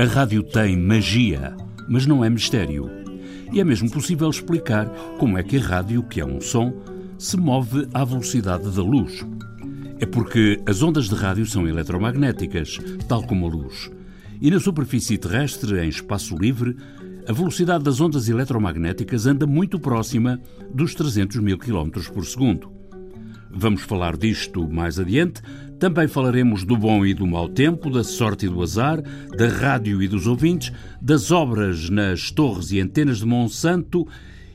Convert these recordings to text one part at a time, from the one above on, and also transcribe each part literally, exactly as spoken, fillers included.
A rádio tem magia, mas não é mistério. E é mesmo possível explicar como é que a rádio, que é um som, se move à velocidade da luz. É porque as ondas de rádio são eletromagnéticas, tal como a luz. E na superfície terrestre, em espaço livre, a velocidade das ondas eletromagnéticas anda muito próxima dos trezentos mil quilómetros por segundo. Vamos falar disto mais adiante. Também falaremos do bom e do mau tempo, da sorte e do azar, da rádio e dos ouvintes, das obras nas torres e antenas de Monsanto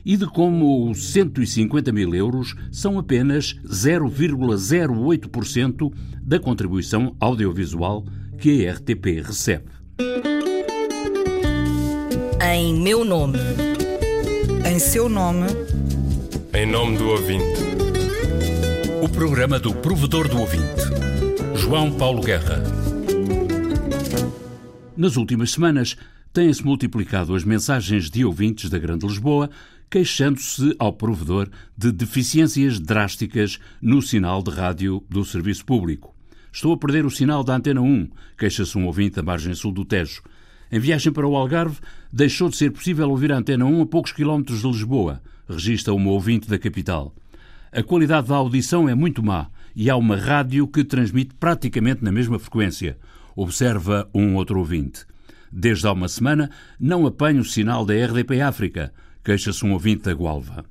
e de como os cento e cinquenta mil euros são apenas zero vírgula zero oito por cento da contribuição audiovisual que a R T P recebe. Em meu nome. Em seu nome. Em nome do ouvinte. O programa do provedor do ouvinte, João Paulo Guerra. Nas últimas semanas, têm-se multiplicado as mensagens de ouvintes da Grande Lisboa queixando-se ao provedor de deficiências drásticas no sinal de rádio do serviço público. Estou a perder o sinal da Antena um, queixa-se um ouvinte da margem sul do Tejo. Em viagem para o Algarve, deixou de ser possível ouvir a Antena um a poucos quilómetros de Lisboa, registra uma ouvinte da capital. A qualidade da audição é muito má e há uma rádio que transmite praticamente na mesma frequência, observa um outro ouvinte. Desde há uma semana não apanho o sinal da R D P África, queixa-se um ouvinte da Gualva.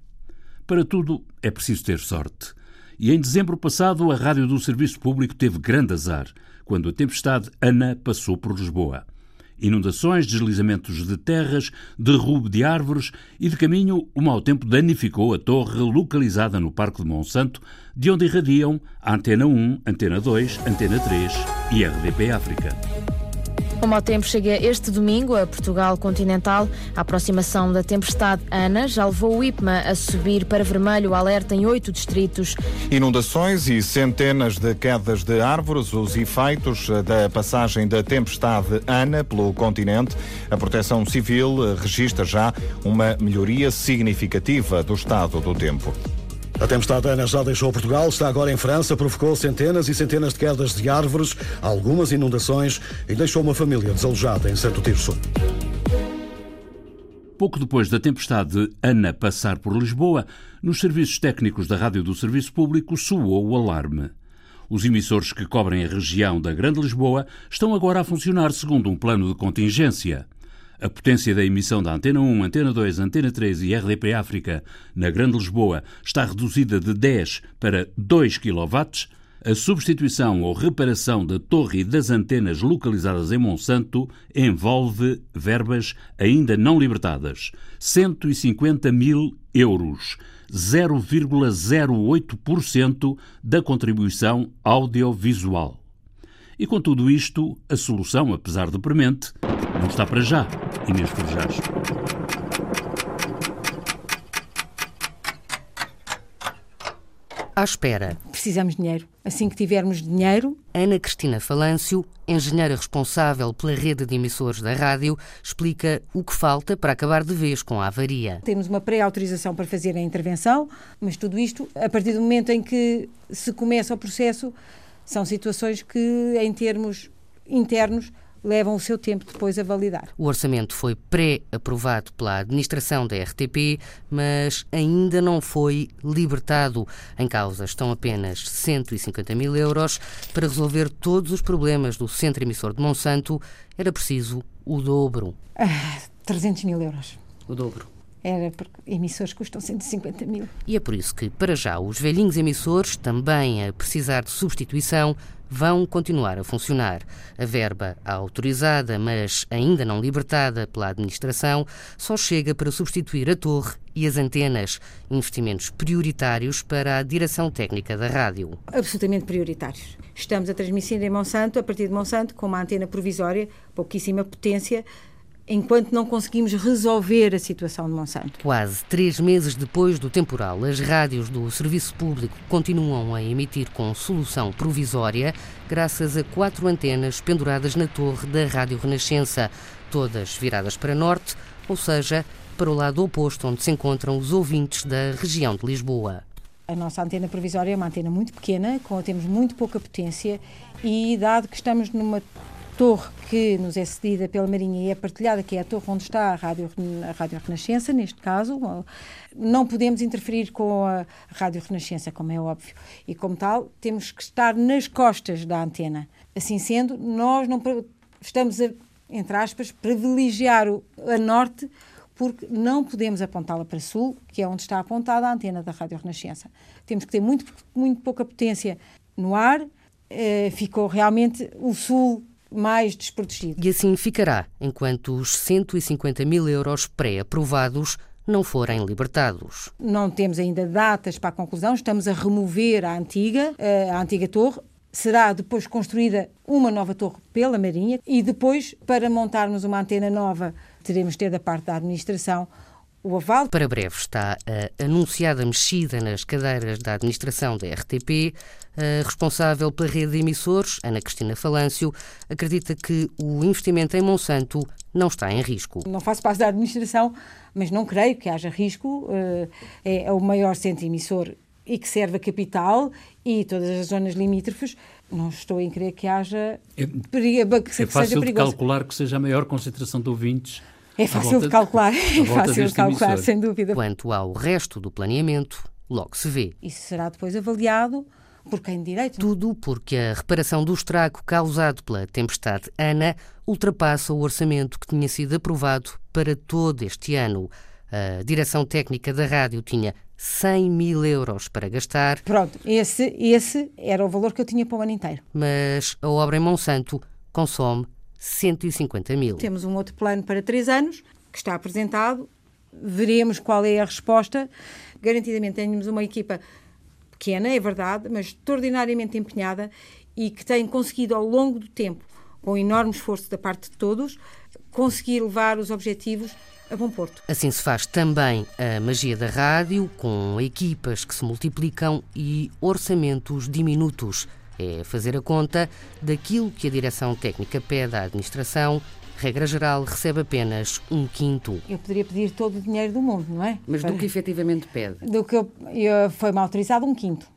Para tudo é preciso ter sorte. E em dezembro passado, a rádio do serviço público teve grande azar, quando a tempestade Ana passou por Lisboa. Inundações, deslizamentos de terras, derrubo de árvores e, de caminho, o mau tempo danificou a torre localizada no Parque de Monsanto, de onde irradiam a Antena um, Antena dois, Antena três e R D P África. O mau tempo chega este domingo a Portugal continental. A aproximação da tempestade Ana já levou o I P M A a subir para vermelho o alerta em oito distritos. Inundações e centenas de quedas de árvores, os efeitos da passagem da tempestade Ana pelo continente. A Proteção Civil registra já uma melhoria significativa do estado do tempo. A tempestade Ana já deixou Portugal, está agora em França, provocou centenas e centenas de quedas de árvores, algumas inundações e deixou uma família desalojada em Santo Tirso. Pouco depois da tempestade Ana passar por Lisboa, nos serviços técnicos da Rádio do Serviço Público soou o alarme. Os emissores que cobrem a região da Grande Lisboa estão agora a funcionar segundo um plano de contingência. A potência da emissão da Antena um, Antena dois, Antena três e R D P África na Grande Lisboa está reduzida de dez para dois quilowatts. A substituição ou reparação da torre e das antenas localizadas em Monsanto envolve verbas ainda não libertadas. cento e cinquenta mil euros, zero vírgula zero oito por cento da contribuição audiovisual. E com tudo isto, a solução, apesar de premente, não está para já. Inês Porjás. À espera. Precisamos de dinheiro. Assim que tivermos dinheiro... Ana Cristina Falâncio, engenheira responsável pela rede de emissores da rádio, explica o que falta para acabar de vez com a avaria. Temos uma pré-autorização para fazer a intervenção, mas tudo isto, a partir do momento em que se começa o processo, são situações que, em termos internos, levam o seu tempo depois a validar. O orçamento foi pré-aprovado pela administração da R T P, mas ainda não foi libertado. Em causa estão apenas cento e cinquenta mil euros. Para resolver todos os problemas do centro emissor de Monsanto, era preciso o dobro. Ah, trezentos mil euros. O dobro. Era porque emissores custam cento e cinquenta mil. E é por isso que, para já, os velhinhos emissores, também a precisar de substituição, vão continuar a funcionar. A verba autorizada, mas ainda não libertada pela administração, só chega para substituir a torre e as antenas. Investimentos prioritários para a direção técnica da rádio. Absolutamente prioritários. Estamos a transmitir em Monsanto, a partir de Monsanto, com uma antena provisória, pouquíssima potência, enquanto não conseguimos resolver a situação de Monsanto. Quase três meses depois do temporal, as rádios do serviço público continuam a emitir com solução provisória, graças a quatro antenas penduradas na torre da Rádio Renascença, todas viradas para norte, ou seja, para o lado oposto onde se encontram os ouvintes da região de Lisboa. A nossa antena provisória é uma antena muito pequena, com temos muito pouca potência e, dado que estamos numa torre que nos é cedida pela Marinha e é partilhada, que é a torre onde está a Rádio, a Rádio Renascença, neste caso, não podemos interferir com a Rádio Renascença, como é óbvio, e como tal temos que estar nas costas da antena. Assim sendo, nós não estamos a, entre aspas, privilegiar o, a norte, porque não podemos apontá-la para sul, que é onde está apontada a antena da Rádio Renascença. Temos que ter muito, muito pouca potência no ar, eh, ficou realmente o sul mais desprotegido. E assim ficará, enquanto os cento e cinquenta mil euros pré-aprovados não forem libertados. Não temos ainda datas para a conclusão, estamos a remover a antiga, a antiga torre. Será depois construída uma nova torre pela Marinha e depois, para montarmos uma antena nova, teremos de ter da parte da administração o aval. Para breve está a anunciada mexida nas cadeiras da administração da R T P. A responsável pela rede de emissores, Ana Cristina Falâncio, acredita que o investimento em Monsanto não está em risco. Não faço parte da administração, mas não creio que haja risco. É o maior centro emissor e que serve a capital e todas as zonas limítrofes. Não estou em crer que haja é, perigo, que, é que seja perigoso. É fácil de calcular que seja a maior concentração de ouvintes. É fácil de calcular, é fácil de calcular, sem dúvida. Quanto ao resto do planeamento, logo se vê. Isso será depois avaliado por quem de direito. Tudo porque a reparação do estrago causado pela tempestade Ana ultrapassa o orçamento que tinha sido aprovado para todo este ano. A direção técnica da rádio tinha cem mil euros para gastar. Pronto, esse, esse era o valor que eu tinha para o ano inteiro. Mas a obra em Monsanto consome cento e cinquenta mil. Temos um outro plano para três anos, que está apresentado. Veremos qual é a resposta. Garantidamente temos uma equipa pequena, é verdade, mas extraordinariamente empenhada e que tem conseguido ao longo do tempo, com enorme esforço da parte de todos, conseguir levar os objetivos a bom porto. Assim se faz também a magia da rádio, com equipas que se multiplicam e orçamentos diminutos. É fazer a conta daquilo que a direção técnica pede à administração. Regra geral, recebe apenas um quinto. Eu poderia pedir todo o dinheiro do mundo, não é? Mas do que efetivamente pede? Do que eu, eu, foi-me autorizado um quinto.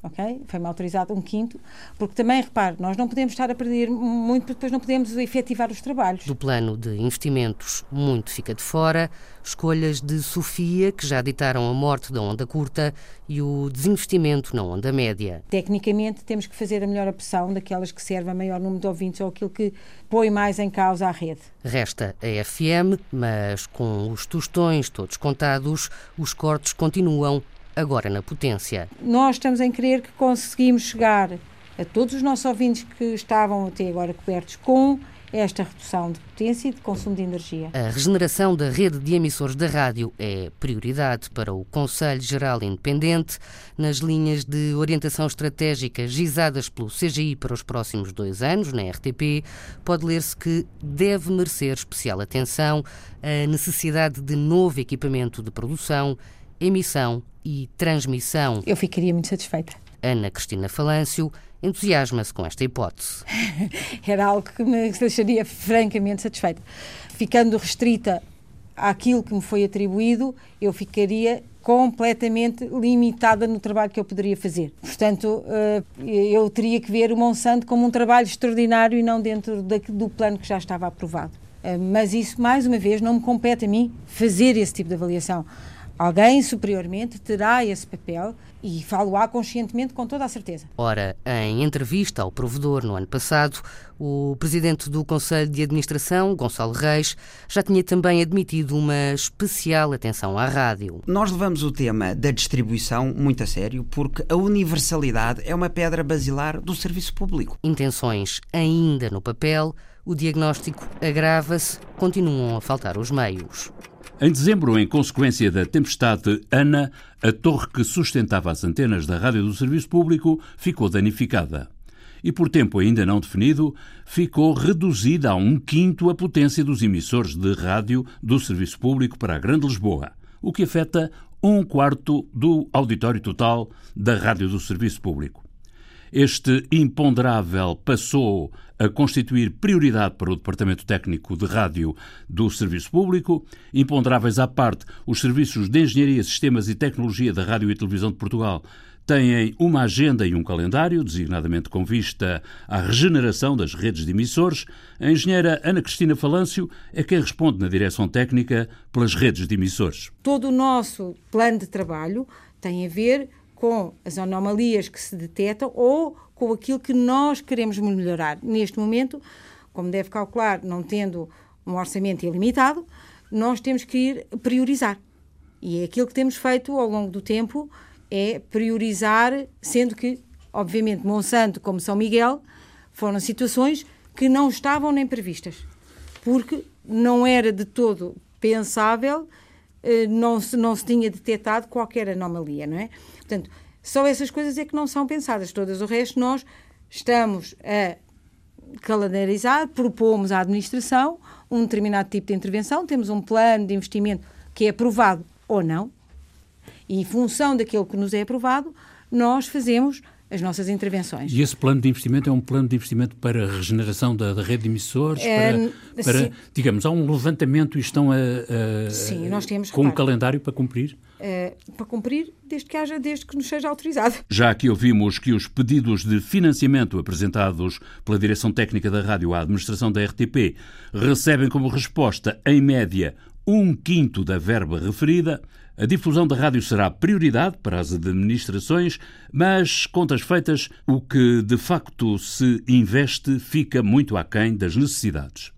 Ok? Foi-me autorizado um quinto, porque também, repare, nós não podemos estar a perder muito, porque depois não podemos efetivar os trabalhos. Do plano de investimentos, muito fica de fora. Escolhas de Sofia, que já ditaram a morte da onda curta e o desinvestimento na onda média. Tecnicamente, temos que fazer a melhor opção daquelas que servem a maior número de ouvintes ou aquilo que põe mais em causa a rede. Resta a F M, mas com os tostões todos contados, os cortes continuam agora na potência. Nós estamos em crer que conseguimos chegar a todos os nossos ouvintes que estavam até agora cobertos com esta redução de potência e de consumo de energia. A regeneração da rede de emissores da rádio é prioridade para o Conselho Geral Independente. Nas linhas de orientação estratégica gizadas pelo C G I para os próximos dois anos, na R T P, pode ler-se que deve merecer especial atenção a necessidade de novo equipamento de produção, emissão e transmissão. Eu ficaria muito satisfeita. Ana Cristina Falâncio entusiasma-se com esta hipótese. Era algo que me deixaria francamente satisfeita. Ficando restrita àquilo que me foi atribuído, eu ficaria completamente limitada no trabalho que eu poderia fazer. Portanto, eu teria que ver o Monsanto como um trabalho extraordinário e não dentro do plano que já estava aprovado. Mas isso, mais uma vez, não me compete a mim fazer esse tipo de avaliação. Alguém superiormente terá esse papel e falo-á conscientemente com toda a certeza. Ora, em entrevista ao provedor no ano passado, o presidente do Conselho de Administração, Gonçalo Reis, já tinha também admitido uma especial atenção à rádio. Nós levamos o tema da distribuição muito a sério porque a universalidade é uma pedra basilar do serviço público. Intenções ainda no papel, o diagnóstico agrava-se, continuam a faltar os meios. Em dezembro, em consequência da tempestade Ana, a torre que sustentava as antenas da rádio do Serviço Público ficou danificada. E por tempo ainda não definido, ficou reduzida a um quinto a potência dos emissores de rádio do Serviço Público para a Grande Lisboa, o que afeta um quarto do auditório total da rádio do Serviço Público. Este imponderável passou a constituir prioridade para o Departamento Técnico de Rádio do Serviço Público. Imponderáveis à parte, os serviços de Engenharia, Sistemas e Tecnologia da Rádio e Televisão de Portugal têm uma agenda e um calendário, designadamente com vista à regeneração das redes de emissores. A engenheira Ana Cristina Falâncio é quem responde na direção técnica pelas redes de emissores. Todo o nosso plano de trabalho tem a ver com as anomalias que se detectam ou com aquilo que nós queremos melhorar. Neste momento, como deve calcular, não tendo um orçamento ilimitado, nós temos que ir priorizar. E aquilo que temos feito ao longo do tempo é priorizar, sendo que, obviamente, Monsanto, como São Miguel, foram situações que não estavam nem previstas, porque não era de todo pensável, não se, não se tinha detectado qualquer anomalia, não é? Portanto, só essas coisas é que não são pensadas, todas o resto nós estamos a calendarizar, propomos à administração um determinado tipo de intervenção, temos um plano de investimento que é aprovado ou não, e em função daquilo que nos é aprovado, nós fazemos as nossas intervenções. E esse plano de investimento é um plano de investimento para a regeneração da, da rede de emissores? É, para, para digamos, há um levantamento e estão a, a, sim, nós temos, com repare, um calendário para cumprir? É, para cumprir, desde que haja, desde que nos seja autorizado. Já aqui ouvimos que os pedidos de financiamento apresentados pela Direção Técnica da Rádio à Administração da R T P recebem como resposta, em média, um quinto da verba referida. A difusão da rádio será prioridade para as administrações, mas, contas feitas, o que de facto se investe fica muito aquém das necessidades.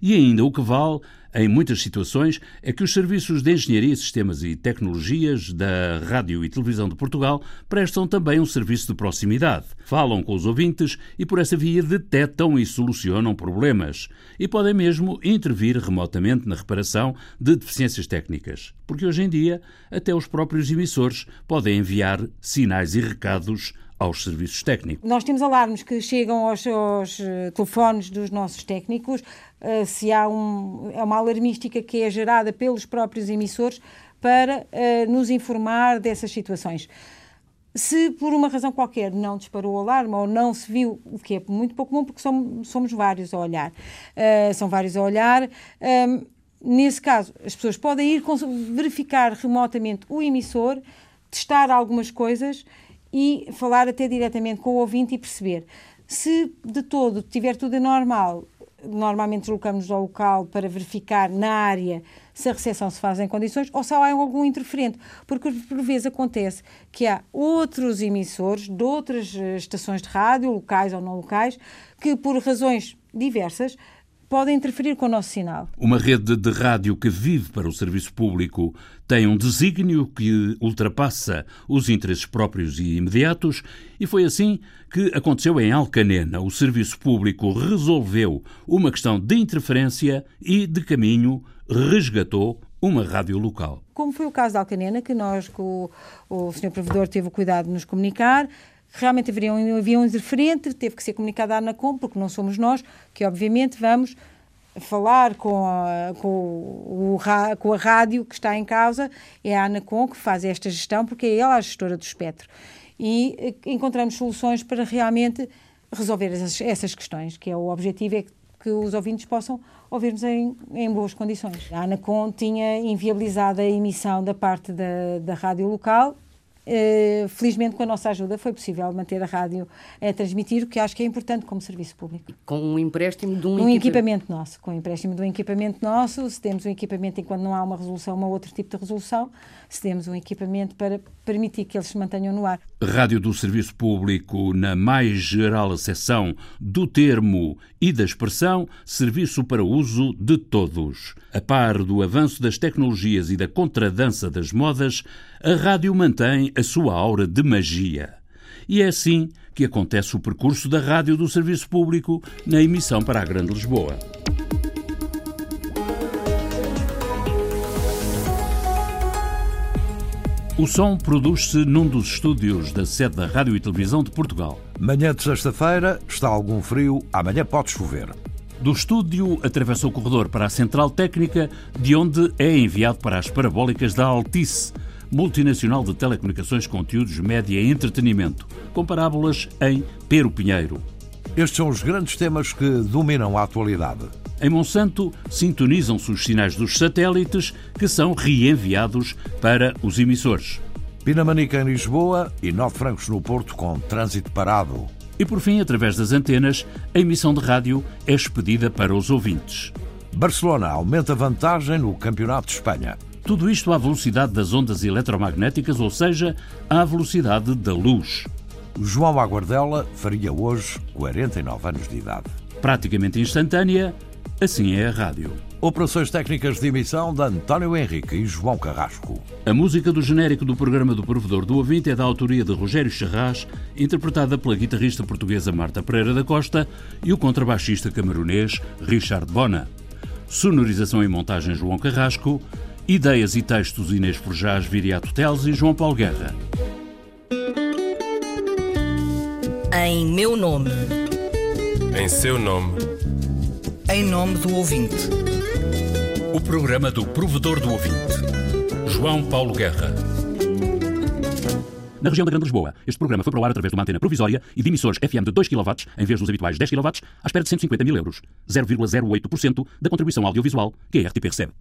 E ainda o que vale, em muitas situações, é que os serviços de engenharia, sistemas e tecnologias da Rádio e Televisão de Portugal prestam também um serviço de proximidade. Falam com os ouvintes e, por essa via, detectam e solucionam problemas. E podem mesmo intervir remotamente na reparação de deficiências técnicas. Porque hoje em dia, até os próprios emissores podem enviar sinais e recados aos serviços técnicos. Nós temos alarmes que chegam aos, aos telefones dos nossos técnicos, se há um, uma alarmística que é gerada pelos próprios emissores para uh, nos informar dessas situações. Se por uma razão qualquer não disparou o alarme ou não se viu, o que é muito pouco comum porque somos, somos vários a olhar, uh, são vários a olhar, um, nesse caso as pessoas podem ir verificar remotamente o emissor, testar algumas coisas e falar até diretamente com o ouvinte e perceber. Se de todo tiver tudo anormal, normalmente deslocamos-nos ao local para verificar na área se a recepção se faz em condições ou se há algum interferente, porque por vezes acontece que há outros emissores de outras estações de rádio, locais ou não locais, que por razões diversas podem interferir com o nosso sinal. Uma rede de rádio que vive para o serviço público tem um desígnio que ultrapassa os interesses próprios e imediatos e foi assim que aconteceu em Alcanena. O serviço público resolveu uma questão de interferência e, de caminho, resgatou uma rádio local. Como foi o caso de Alcanena, que nós, que o, o senhor Provedor teve o cuidado de nos comunicar, realmente havia um, havia um interferente, teve que ser comunicado à ANACOM, porque não somos nós que, obviamente, vamos falar com a, com, o, com a rádio que está em causa. É a ANACOM que faz esta gestão, porque é ela a gestora do espectro. E encontramos soluções para realmente resolver essas, essas questões, que é o objetivo, é que, que os ouvintes possam ouvirmos em, em boas condições. A ANACOM tinha inviabilizado a emissão da parte da, da rádio local. Uh, felizmente, com a nossa ajuda, foi possível manter a rádio a transmitir, o que acho que é importante como serviço público. Com um empréstimo de um, um equipamento. equipamento nosso. Com o um empréstimo de um equipamento nosso, se temos um equipamento enquanto não há uma resolução, um outro tipo de resolução, se temos um equipamento para permitir que eles se mantenham no ar. Rádio do serviço público, na mais geral acessão do termo e da expressão, serviço para uso de todos. A par do avanço das tecnologias e da contradança das modas, a rádio mantém a sua aura de magia. E é assim que acontece o percurso da rádio do serviço público na emissão para a Grande Lisboa. O som produz-se num dos estúdios da sede da Rádio e Televisão de Portugal. Manhã de sexta-feira, está algum frio, amanhã pode chover. Do estúdio, atravessa o corredor para a Central Técnica, de onde é enviado para as parabólicas da Altice, multinacional de telecomunicações, conteúdos, média e entretenimento, com parábolas em Pero Pinheiro. Estes são os grandes temas que dominam a atualidade. Em Monsanto, sintonizam-se os sinais dos satélites que são reenviados para os emissores. Pinamanica em Lisboa e nove francos no Porto, com trânsito parado. E por fim, através das antenas, a emissão de rádio é expedida para os ouvintes. Barcelona aumenta vantagem no Campeonato de Espanha. Tudo isto à velocidade das ondas eletromagnéticas, ou seja, à velocidade da luz. João Aguardela faria hoje quarenta e nove anos de idade. Praticamente instantânea, assim é a rádio. Operações técnicas de emissão de António Henrique e João Carrasco. A música do genérico do programa do Provedor do Ouvinte é da autoria de Rogério Charras, interpretada pela guitarrista portuguesa Marta Pereira da Costa e o contrabaixista camerunês Richard Bona. Sonorização e montagem João Carrasco. Ideias e textos Inês Porjás, Viriato Teles e João Paulo Guerra. Em meu nome. Em seu nome. Em nome do ouvinte. O programa do Provedor do Ouvinte. João Paulo Guerra. Na região da Grande Lisboa, este programa foi para o ar através de uma antena provisória e de emissores F M de dois quilowatts, em vez dos habituais dez quilowatts, à espera de cento e cinquenta mil euros. zero vírgula zero oito por cento da contribuição audiovisual que a R T P recebe.